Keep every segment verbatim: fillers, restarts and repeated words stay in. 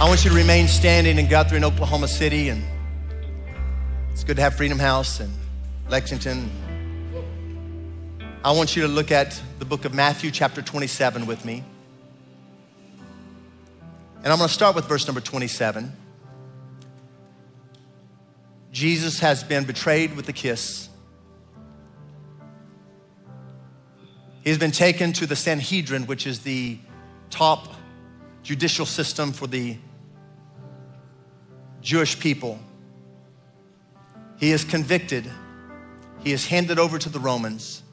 I want you to remain standing in Guthrie and Oklahoma City, and it's good to have Freedom House and Lexington. I want you to look at the book of Matthew chapter twenty-seven with me. And I'm going to start with verse number twenty-seven. Jesus has been betrayed with a kiss. He's been taken to the Sanhedrin, which is the top judicial system for the Jewish people. He is convicted. He is handed over to the Romans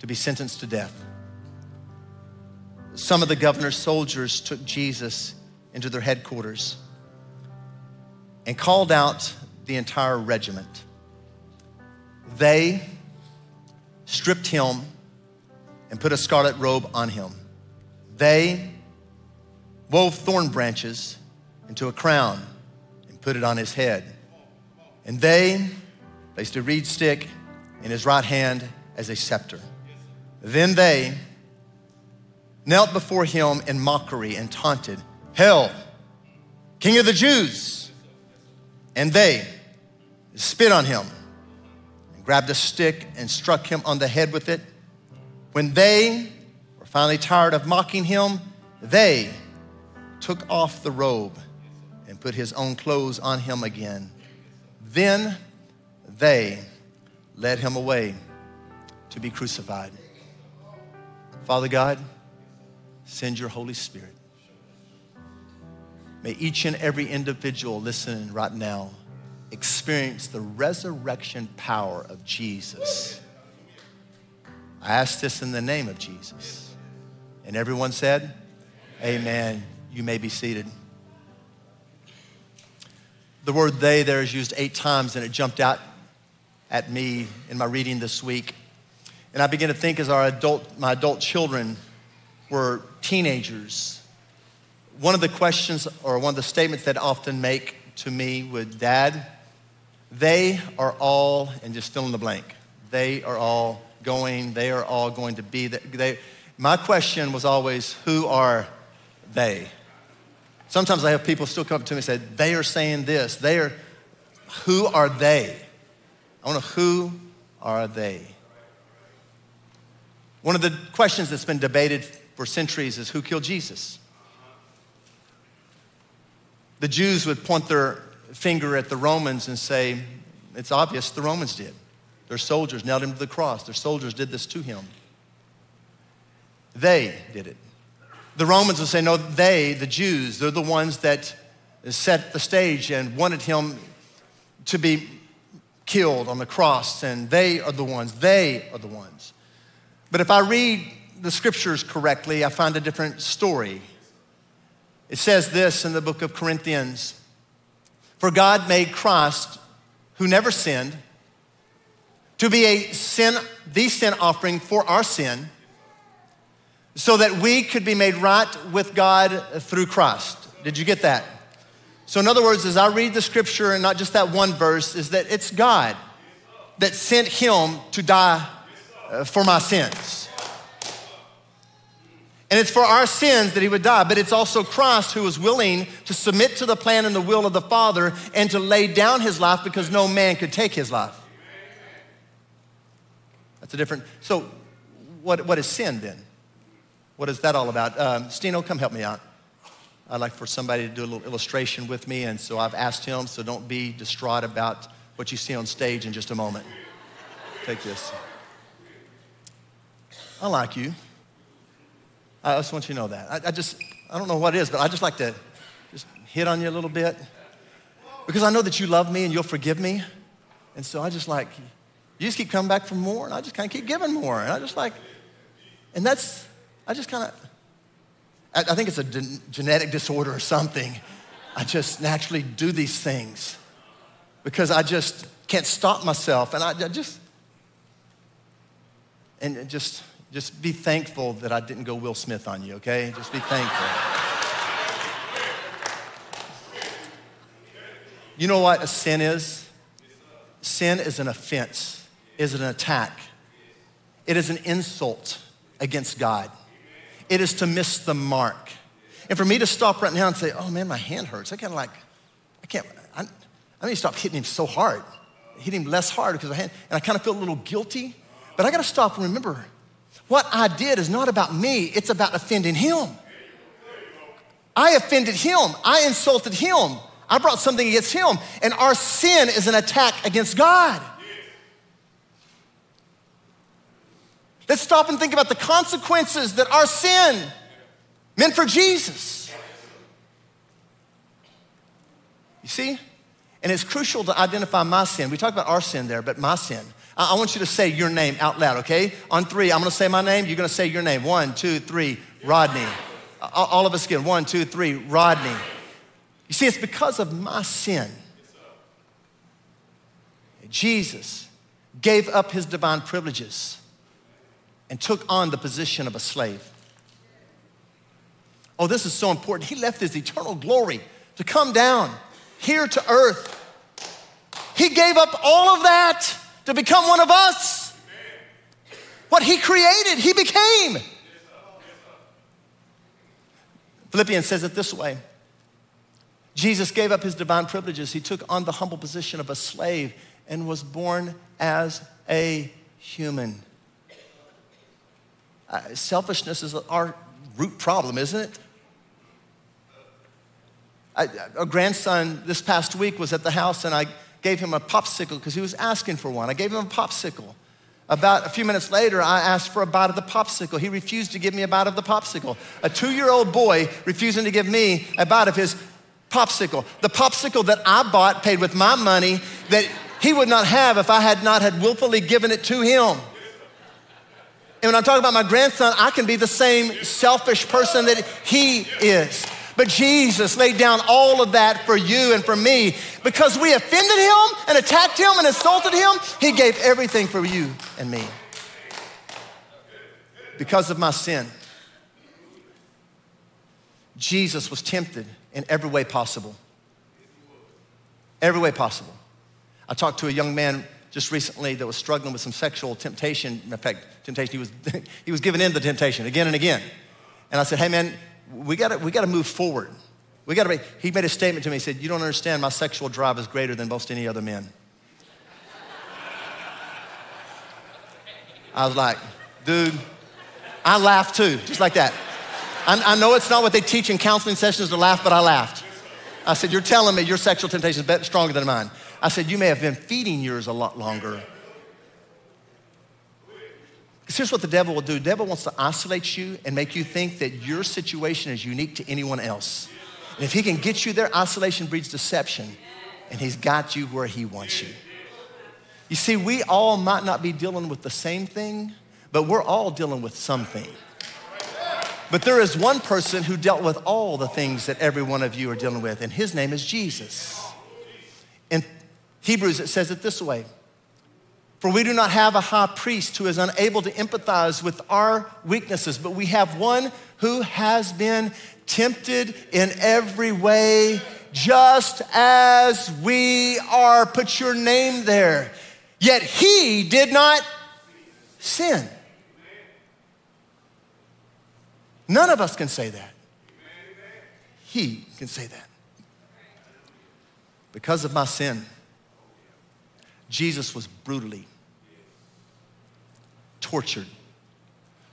to be sentenced to death. Some of the governor's soldiers took Jesus into their headquarters and called out the entire regiment. They stripped him and put a scarlet robe on him. They wove thorn branches into a crown and put it on his head. And they placed a reed stick in his right hand as a scepter. Then they knelt before him in mockery and taunted, "Hail, King of the Jews!" And they spit on him and grabbed a stick and struck him on the head with it. When they were finally tired of mocking him, they took off the robe and put his own clothes on him again. Then they led him away to be crucified. Father God, send your Holy Spirit. May each and every individual listening right now experience the resurrection power of Jesus. I ask this in the name of Jesus. And everyone said, amen. You may be seated. The word "they" there is used eight times, and it jumped out at me in my reading this week. And I began to think, as our adult, my adult children were teenagers, one of the questions or one of the statements that I often make to me would, "Dad, they are all," and just fill in the blank. They are all going, they are all going to be. They. My question was always, who are they? Sometimes I have people still come up to me and say, "They are saying this, they are," who are they? I want to who are they? One of the questions that's been debated for centuries is, who killed Jesus? The Jews would point their finger at the Romans and say, it's obvious the Romans did. Their soldiers nailed him to the cross. Their soldiers did this to him. They did it. The Romans would say, no, they, the Jews, they're the ones that set the stage and wanted him to be killed on the cross, and they are the ones, they are the ones. But if I read the scriptures correctly, I find a different story. It says this in the book of Corinthians, "For God made Christ, who never sinned, to be a sin, the sin offering for our sin, so that we could be made right with God through Christ." Did you get that? So in other words, as I read the scripture, and not just that one verse, is that it's God that sent him to die for my sins. And it's for our sins that he would die, but it's also Christ who was willing to submit to the plan and the will of the Father and to lay down his life, because no man could take his life. That's a different, so what, what is sin then? What is that all about? Um, Steno, come help me out. I'd like for somebody to do a little illustration with me, and so I've asked him, so don't be distraught about what you see on stage in just a moment. Take this. I like you. I just want you to know that. I, I just, I don't know what it is, but I just like to just hit on you a little bit, because I know that you love me and you'll forgive me, and so I just like, you just keep coming back for more, and I just kind of keep giving more, and I just like, and that's, I just kind of, I think it's a de- genetic disorder or something. I just naturally do these things because I just can't stop myself. And I, I just, and just, just be thankful that I didn't go Will Smith on you, okay? Just be thankful. You know what a sin is? Sin is an offense, is an attack. It is an insult against God. It is to miss the mark. And for me to stop right now and say, oh man, my hand hurts. I kind of like, I can't, I, I need to stop hitting him so hard. Hit him less hard because my hand, and I kind of feel a little guilty. But I got to stop and remember, what I did is not about me. It's about offending him. I offended him. I insulted him. I brought something against him. And our sin is an attack against God. Let's stop and think about the consequences that our sin meant for Jesus. You see? And it's crucial to identify my sin. We talked about our sin there, but my sin. I, I want you to say your name out loud, okay? On three, I'm going to say my name. You're going to say your name. One, two, three, Rodney. All of us again. One, two, three, Rodney. You see, it's because of my sin. Jesus gave up his divine privileges and took on the position of a slave. Oh, this is so important. He left his eternal glory to come down here to earth. He gave up all of that to become one of us. What he created, he became. Philippians says it this way. Jesus gave up his divine privileges. He took on the humble position of a slave and was born as a human. Uh, selfishness is our root problem, isn't it? I, a grandson this past week was at the house, and I gave him a popsicle because he was asking for one. I gave him a popsicle. About a few minutes later, I asked for a bite of the popsicle. He refused to give me a bite of the popsicle. A two-year-old boy refusing to give me a bite of his popsicle. The popsicle that I bought, paid with my money, that he would not have if I had not had willfully given it to him. And when I talk about my grandson, I can be the same selfish person that he is. But Jesus laid down all of that for you and for me. Because we offended him and attacked him and insulted him, he gave everything for you and me. Because of my sin, Jesus was tempted in every way possible. Every way possible. I talked to a young man just recently that was struggling with some sexual temptation. In fact, temptation, he was he was giving in to temptation again and again. And I said, hey man, we gotta we gotta move forward. We gotta be, he made a statement to me, he said, you don't understand, my sexual drive is greater than most any other man. I was like, dude, I laughed too, just like that. I, I know it's not what they teach in counseling sessions to laugh, but I laughed. I said, you're telling me your sexual temptation is better, stronger than mine. I said, you may have been feeding yours a lot longer. Because here's what the devil will do. The devil wants to isolate you and make you think that your situation is unique to anyone else. And if he can get you there, isolation breeds deception. And he's got you where he wants you. You see, we all might not be dealing with the same thing, but we're all dealing with something. But there is one person who dealt with all the things that every one of you are dealing with, and his name is Jesus. In Hebrews, it says it this way. For we do not have a high priest who is unable to empathize with our weaknesses, but we have one who has been tempted in every way, just as we are. Put your name there. Yet he did not sin. None of us can say that. He can say that. Because of my sin, Jesus was brutally tortured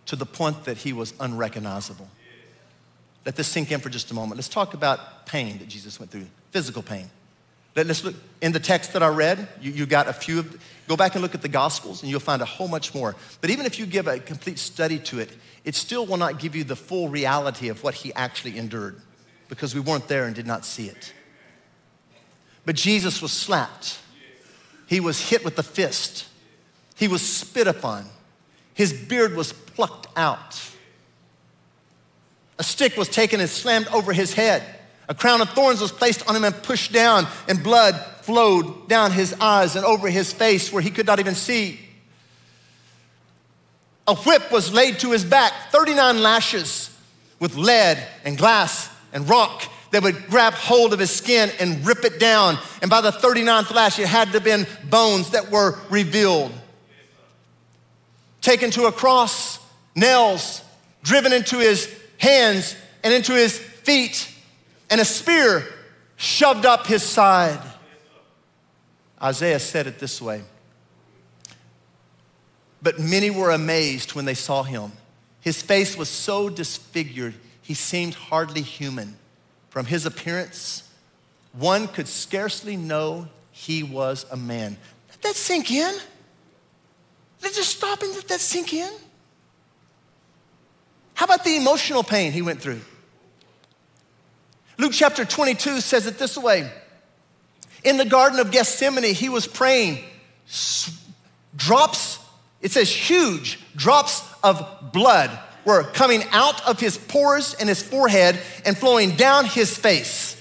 to the point that he was unrecognizable. Let this sink in for just a moment. Let's talk about pain that Jesus went through, physical pain. Let, let's look in the text that I read. You, you got a few of, go back and look at the Gospels and you'll find a whole much more. But even if you give a complete study to it, it still will not give you the full reality of what he actually endured because we weren't there and did not see it. But Jesus was slapped. He was hit with the fist. He was spit upon. His beard was plucked out. A stick was taken and slammed over his head. A crown of thorns was placed on him and pushed down, and blood flowed down his eyes and over his face where he could not even see. A whip was laid to his back, thirty-nine lashes with lead and glass and rock. They would grab hold of his skin and rip it down. And by the thirty-ninth lash, it had to have been bones that were revealed. Taken to a cross, nails driven into his hands and into his feet and a spear shoved up his side. Isaiah said it this way. But many were amazed when they saw him. His face was so disfigured, he seemed hardly human. From his appearance, one could scarcely know he was a man. Let that sink in. Let's just stop and let that sink in. How about the emotional pain he went through? Luke chapter twenty-two says it this way. In the Garden of Gethsemane, he was praying. Drops, it says huge drops of blood were coming out of his pores and his forehead and flowing down his face.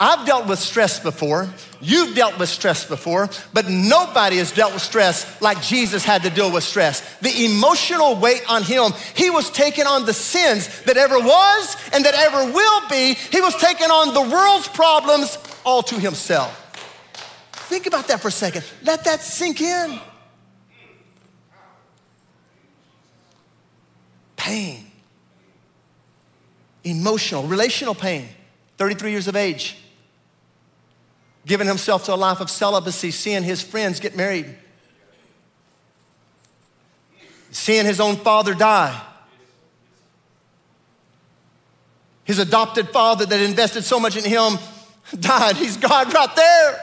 I've dealt with stress before. You've dealt with stress before, but nobody has dealt with stress like Jesus had to deal with stress. The emotional weight on him, he was taking on the sins that ever was and that ever will be. He was taking on the world's problems all to himself. Think about that for a second. Let that sink in. Pain. Emotional, relational pain. thirty-three years of age. Giving himself to a life of celibacy, seeing his friends get married. Seeing his own father die. His adopted father that invested so much in him died. He's God right there.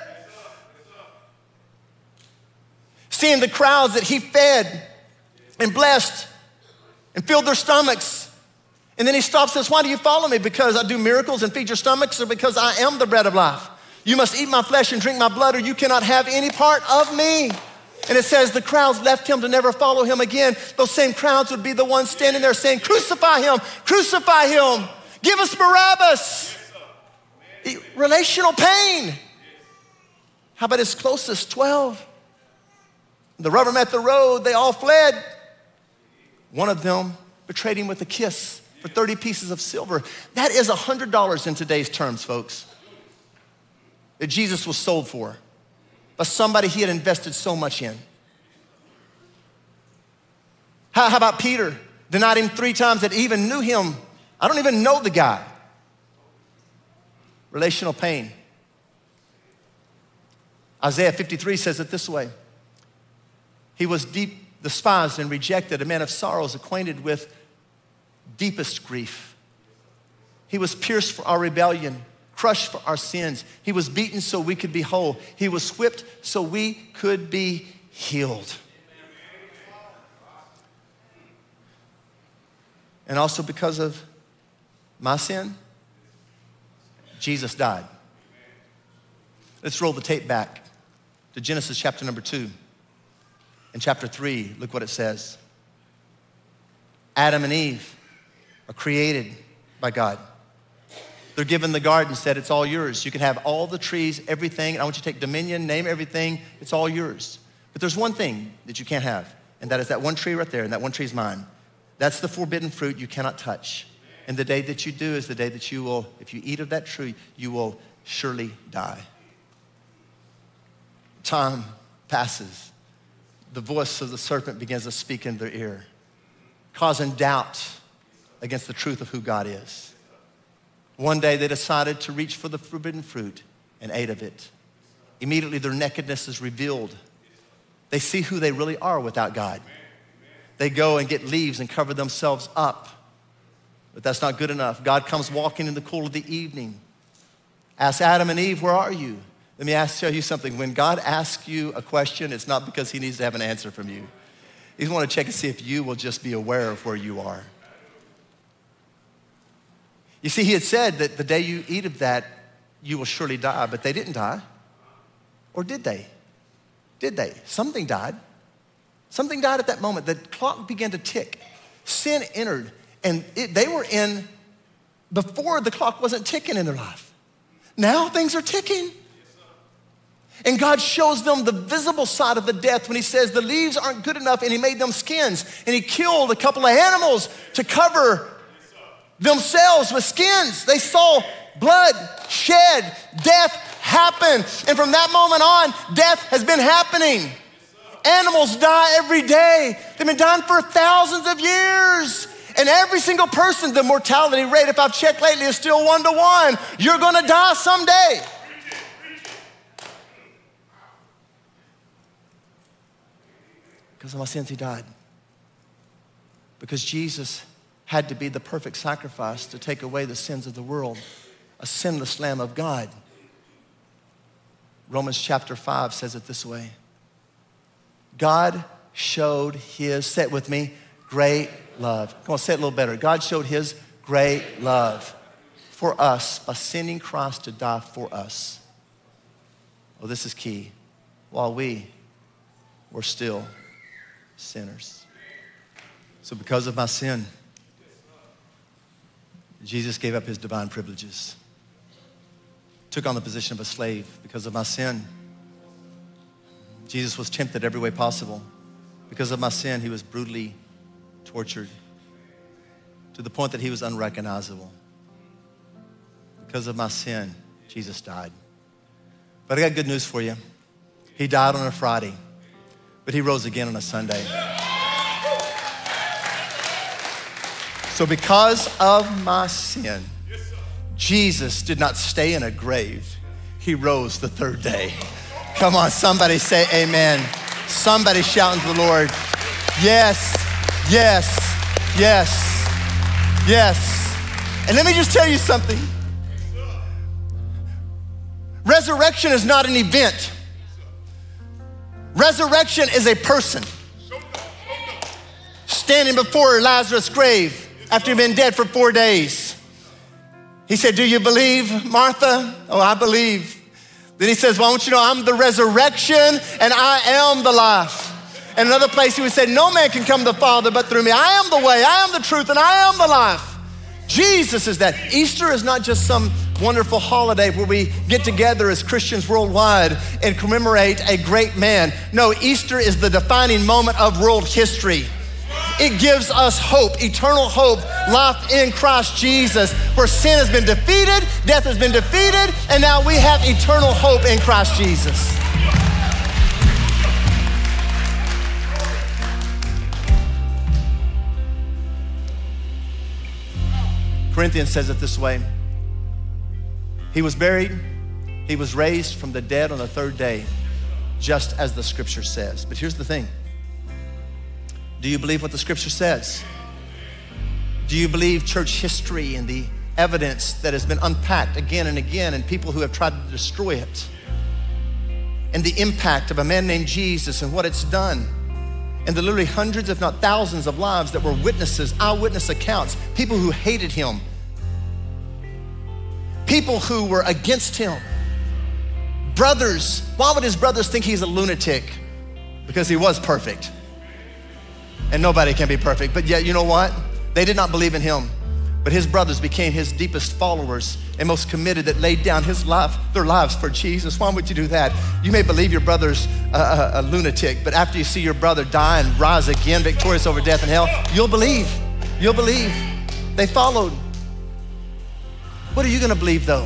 Seeing the crowds that he fed and blessed and filled their stomachs. And then he stops and says, why do you follow me? Because I do miracles and feed your stomachs, or because I am the bread of life? You must eat my flesh and drink my blood, or you cannot have any part of me. And it says the crowds left him to never follow him again. Those same crowds would be the ones standing there saying, crucify him, crucify him, give us Barabbas. Relational pain. How about his closest twelve? The rubber met the road, they all fled. One of them betrayed him with a kiss for thirty pieces of silver. That is one hundred dollars in today's terms, folks. That Jesus was sold for by somebody he had invested so much in. How, how about Peter? Denied him three times that even knew him. I don't even know the guy. Relational pain. Isaiah fifty-three says it this way. He was deep despised and rejected, a man of sorrows, acquainted with deepest grief. He was pierced for our rebellion, crushed for our sins. He was beaten so we could be whole. He was whipped so we could be healed. And also because of my sin, Jesus died. Let's roll the tape back to Genesis chapter number two. In chapter three, look what it says. Adam and Eve are created by God. They're given the garden, said, it's all yours. You can have all the trees, everything. I want you to take dominion, name everything. It's all yours. But there's one thing that you can't have, and that is that one tree right there, and that one tree is mine. That's the forbidden fruit you cannot touch. And the day that you do is the day that you will, if you eat of that tree, you will surely die. Time passes. The voice of the serpent begins to speak in their ear, causing doubt against the truth of who God is. One day they decided to reach for the forbidden fruit and ate of it. Immediately their nakedness is revealed. They see who they really are without God. They go and get leaves and cover themselves up, but that's not good enough. God comes walking in the cool of the evening. Asks Adam and Eve, where are you? Let me ask, tell you something. When God asks you a question, it's not because he needs to have an answer from you. He's want to check and see if you will just be aware of where you are. You see, he had said that the day you eat of that, you will surely die, but they didn't die. Or did they? Did they? Something died. Something died at that moment. The clock began to tick. Sin entered, and it, they were in before the clock wasn't ticking in their life. Now things are ticking. And God shows them the visible side of the death when he says the leaves aren't good enough, and he made them skins, and he killed a couple of animals to cover themselves with skins. They saw blood shed, death happen. And from that moment on, death has been happening. Animals die every day. They've been dying for thousands of years. And every single person, the mortality rate, if I've checked lately, is still one to one. You're gonna die someday. Because of my sins, he died. Because Jesus had to be the perfect sacrifice to take away the sins of the world, a sinless Lamb of God. Romans chapter five says it this way. God showed his, say it with me, great love. Come on, say it a little better. God showed his great love for us by sending Christ to die for us. Oh, this is key. While we were still sinners. So because of my sin, Jesus gave up his divine privileges, took on the position of a slave. Because of my sin, Jesus was tempted every way possible. Because of my sin, he was brutally tortured to the point that he was unrecognizable. Because of my sin, Jesus died. But I got good news for you. He died on a Friday, but he rose again on a Sunday. So because of my sin, Jesus did not stay in a grave. He rose the third day. Come on, somebody say amen. Somebody shout unto the Lord. Yes, yes, yes, yes. And let me just tell you something. Resurrection is not an event. Resurrection is a person standing before Lazarus' grave after he'd been dead for four days. He said, do you believe, Martha? Oh, I believe. Then he says, well, I want you to know I'm the resurrection and I am the life. And another place he would say, no man can come to the Father but through me. I am the way, I am the truth, and I am the life. Jesus is that. Easter is not just some wonderful holiday where we get together as Christians worldwide and commemorate a great man. No, Easter is the defining moment of world history. It gives us hope, eternal hope, life in Christ Jesus, where sin has been defeated, death has been defeated, and now we have eternal hope in Christ Jesus. Corinthians says it this way. He was buried, he was raised from the dead on the third day, just as the scripture says. But here's the thing. Do you believe what the scripture says? Do you believe church history and the evidence that has been unpacked again and again and people who have tried to destroy it? And the impact of a man named Jesus and what it's done? And the literally hundreds, if not thousands of lives that were witnesses, eyewitness accounts, people who hated him, people who were against him. Brothers, why would his brothers think he's a lunatic? Because he was perfect. And nobody can be perfect, but yet you know what? They did not believe in him, but his brothers became his deepest followers and most committed that laid down his life, their lives for Jesus. Why would you do that? You may believe your brother's a, a, a lunatic, but after you see your brother die and rise again, victorious over death and hell, you'll believe, you'll believe. They followed. What are you gonna believe though?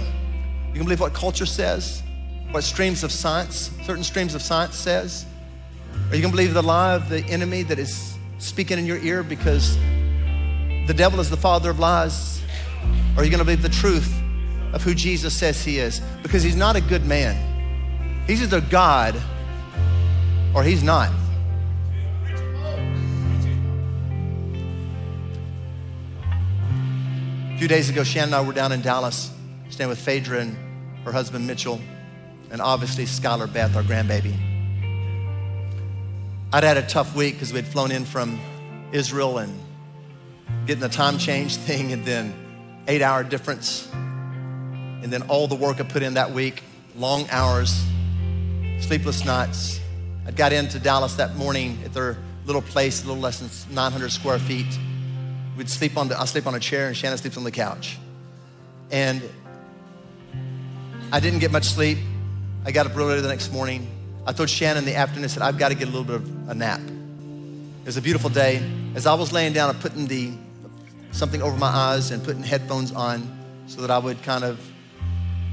You gonna believe what culture says? What streams of science, certain streams of science says? Are you gonna believe the lie of the enemy that is speaking in your ear because the devil is the father of lies? Or are you gonna believe the truth of who Jesus says he is? Because he's not a good man. He's either God or he's not. A few days ago, Shannon and I were down in Dallas, staying with Phaedra and her husband Mitchell, and obviously Skylar Beth, our grandbaby. I'd had a tough week because we'd flown in from Israel and getting the time change thing and then eight hour difference. And then all the work I put in that week, long hours, sleepless nights. I got into Dallas that morning at their little place, a little less than nine hundred square feet. We'd sleep on the, I sleep on a chair and Shannon sleeps on the couch. And I didn't get much sleep. I got up real early the next morning. I told Shannon in the afternoon, I said, I've got to get a little bit of a nap. It was a beautiful day. As I was laying down, I'm putting the, something over my eyes and putting headphones on so that I would kind of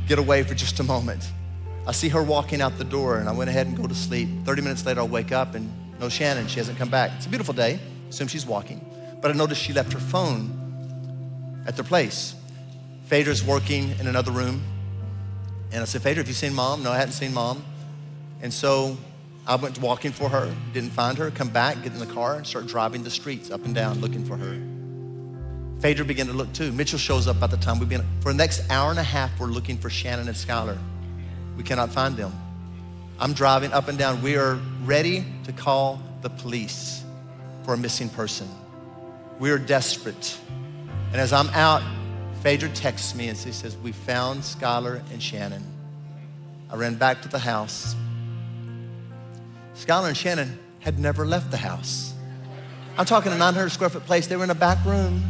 get away for just a moment. I see her walking out the door and I went ahead and go to sleep. thirty minutes later, I wake up and no Shannon, she hasn't come back. It's a beautiful day, assume she's walking. but I noticed she left her phone at their place. Phaedra's working in another room. And I said, Phaedra, have you seen Mom? No, I hadn't seen Mom. And so I went walking for her, didn't find her, come back, get in the car, and start driving the streets up and down looking for her. Phaedra began to look too. Mitchell shows up by the time we've been, for the next hour and a half, we're looking for Shannon and Skylar. We cannot find them. I'm driving up and down. We are ready to call the police for a missing person. We are desperate. And as I'm out, Phaedra texts me and she says, we found Skylar and Shannon. I ran back to the house. Skylar and Shannon had never left the house. I'm talking a nine hundred square foot place. They were in a back room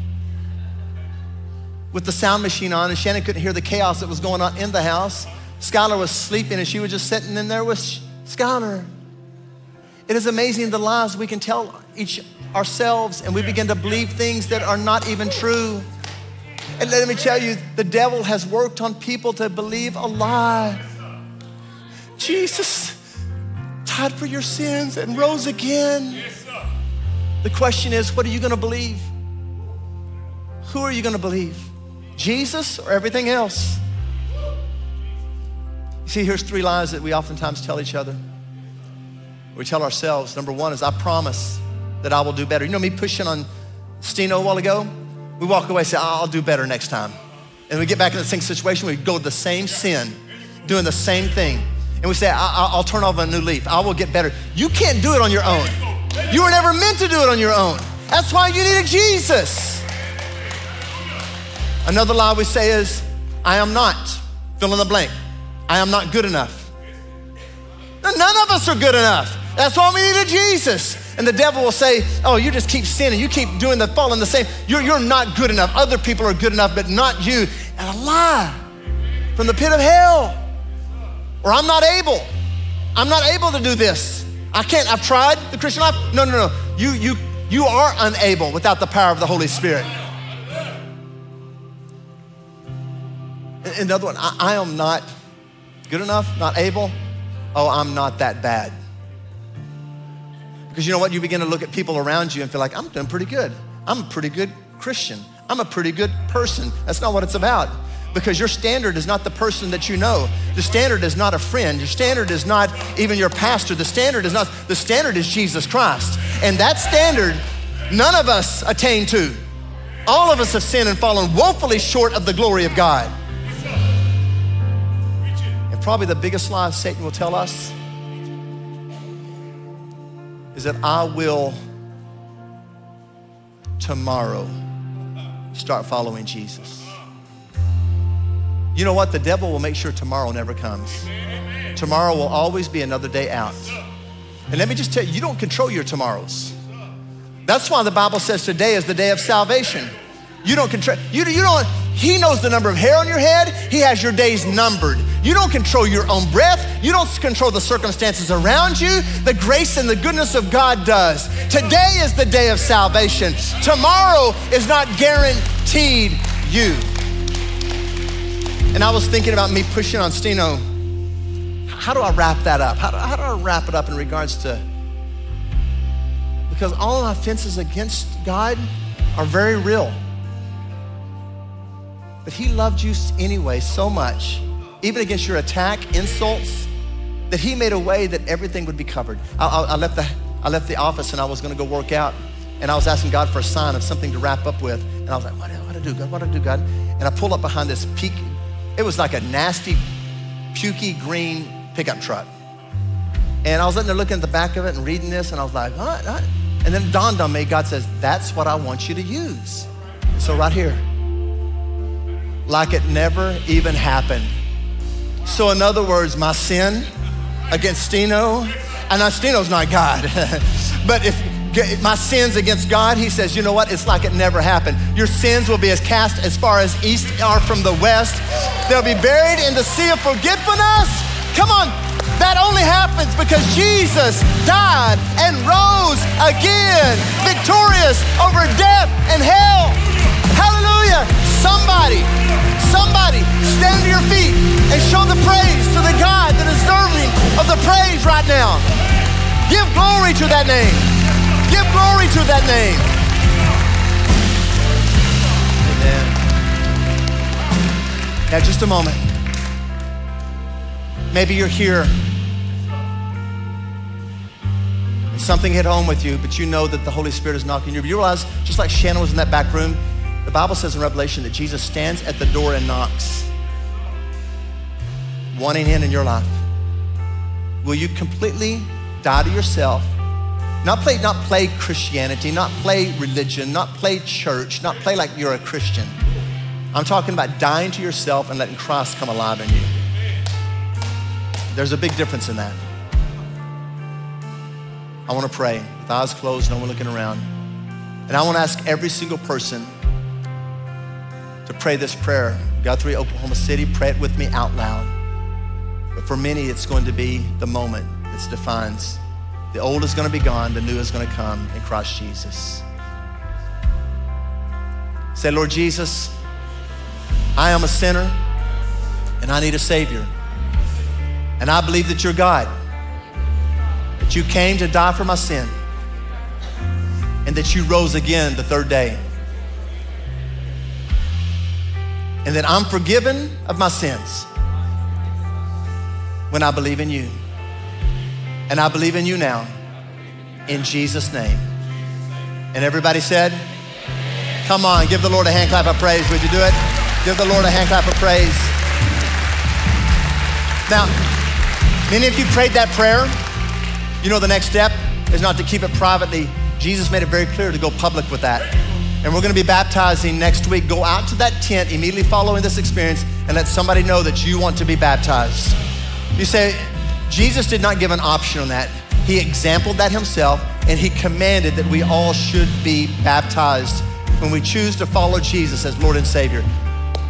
with the sound machine on, and Shannon couldn't hear the chaos that was going on in the house. Skylar was sleeping, and she was just sitting in there with Skylar. It is amazing the lies we can tell each ourselves, and we begin to believe things that are not even true. And let me tell you, the devil has worked on people to believe a lie. Jesus died for your sins and rose again. The question is, what are you going to believe? Who are you going to believe? Jesus or everything else? You see, here's three lies that we oftentimes tell each other. We tell ourselves. Number one is, I promise that I will do better. You know me pushing on Steno a while ago? We walk away and say, oh, I'll do better next time. And we get back in the same situation. We go to the same sin, doing the same thing. And we say, I- I'll turn off a new leaf. I will get better. You can't do it on your own. You were never meant to do it on your own. That's why you needed Jesus. Another lie we say is, I am not, fill in the blank. I am not good enough. None of us are good enough. That's why we needed Jesus. And the devil will say, oh, you just keep sinning. You keep doing the falling the same. You're, you're not good enough. Other people are good enough, but not you. And a lie from the pit of hell. Or I'm not able. I'm not able to do this. I can't. I've tried the Christian life. No, no, no. You, you, you are unable without the power of the Holy Spirit. Another one, I, I am not good enough, not able. Oh, I'm not that bad. Because you know what? You begin to look at people around you and feel like, I'm doing pretty good. I'm a pretty good Christian. I'm a pretty good person. That's not what it's about. Because your standard is not the person that you know. The standard is not a friend. Your standard is not even your pastor. The standard is not, the standard is Jesus Christ. And that standard, none of us attain to. All of us have sinned and fallen woefully short of the glory of God. And probably the biggest lie Satan will tell us is that I will tomorrow start following Jesus. You know what? The devil will make sure tomorrow never comes. Tomorrow will always be another day out. And let me just tell you, you don't control your tomorrows. That's why the Bible says today is the day of salvation. You don't control, you, you don't, he knows the number of hair on your head. He has your days numbered. You don't control your own breath. You don't control the circumstances around you. The grace and the goodness of God does. Today is the day of salvation. Tomorrow is not guaranteed you. And I was thinking about me pushing on Steno. How do I wrap that up? How do, how do I wrap it up in regards to, because all our offenses against God are very real. But he loved you anyway so much, even against your attack, insults, that he made a way that everything would be covered. I, I, I, left the, I left the office and I was gonna go work out, and I was asking God for a sign of something to wrap up with. And I was like, what do I do, God? What do I do, God? And I pulled up behind this peak. It was like a nasty, pukey green pickup truck. And I was sitting there looking at the back of it and reading this, and I was like, all right, all right. And then it dawned on me, God says, that's what I want you to use. And so right here, like it never even happened. So in other words, my sin against Steno, and now Steno's not God, but if my sins against God, he says, you know what? It's like it never happened. Your sins will be as cast as far as east are from the west. They'll be buried in the sea of forgetfulness. Come on, that only happens because Jesus died and rose again, victorious over death and hell. Hallelujah. Somebody, somebody stand to your feet and show the praise to the God that is deserving of the praise right now. Give glory to that name. Give glory to that name. Now, just a moment. Maybe you're here and something hit home with you, but you know that the Holy Spirit is knocking. You realize, just like Shannon was in that back room, the Bible says in Revelation that Jesus stands at the door and knocks, wanting in in your life. Will you completely die to yourself? Not play, not play Christianity, not play religion, not play church, not play like you're a Christian. I'm talking about dying to yourself and letting Christ come alive in you. There's a big difference in that. I want to pray with eyes closed, no one looking around. And I want to ask every single person to pray this prayer. Guthrie, Oklahoma City, pray it with me out loud. But for many, it's going to be the moment that defines. The old is going to be gone, the new is going to come in Christ Jesus. Say, Lord Jesus, I am a sinner and I need a Savior. And I believe that you're God, that you came to die for my sin, and that you rose again the third day. And that I'm forgiven of my sins when I believe in you. And I believe in you now, in Jesus' name. And everybody said, come on, give the Lord a hand clap of praise. Would you do it? Give the Lord a hand clap of praise. Now, many of you prayed that prayer. You know the next step is not to keep it privately. Jesus made it very clear to go public with that. And we're gonna be baptizing next week. Go out to that tent immediately following this experience and let somebody know that you want to be baptized. You say, Jesus did not give an option on that. He exemplified that himself, and he commanded that we all should be baptized when we choose to follow Jesus as Lord and Savior.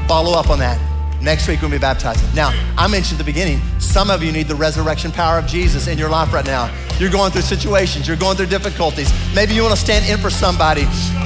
Follow up on that. Next week, we'll be baptizing. Now, I mentioned at the beginning, some of you need the resurrection power of Jesus in your life right now. You're going through situations, you're going through difficulties. Maybe you wanna stand in for somebody.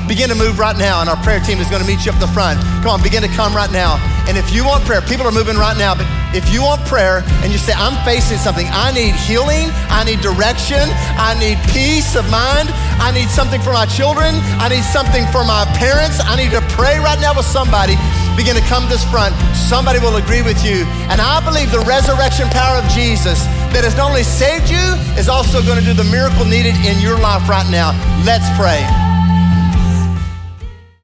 Begin to move right now, and our prayer team is gonna meet you up the front. Come on, begin to come right now. And if you want prayer, people are moving right now, but if you want prayer and you say, I'm facing something, I need healing, I need direction, I need peace of mind, I need something for my children, I need something for my parents, I need to pray right now with somebody, begin to come this front. Somebody will agree with you. And I believe the resurrection power of Jesus that has not only saved you, is also gonna do the miracle needed in your life right now. Let's pray.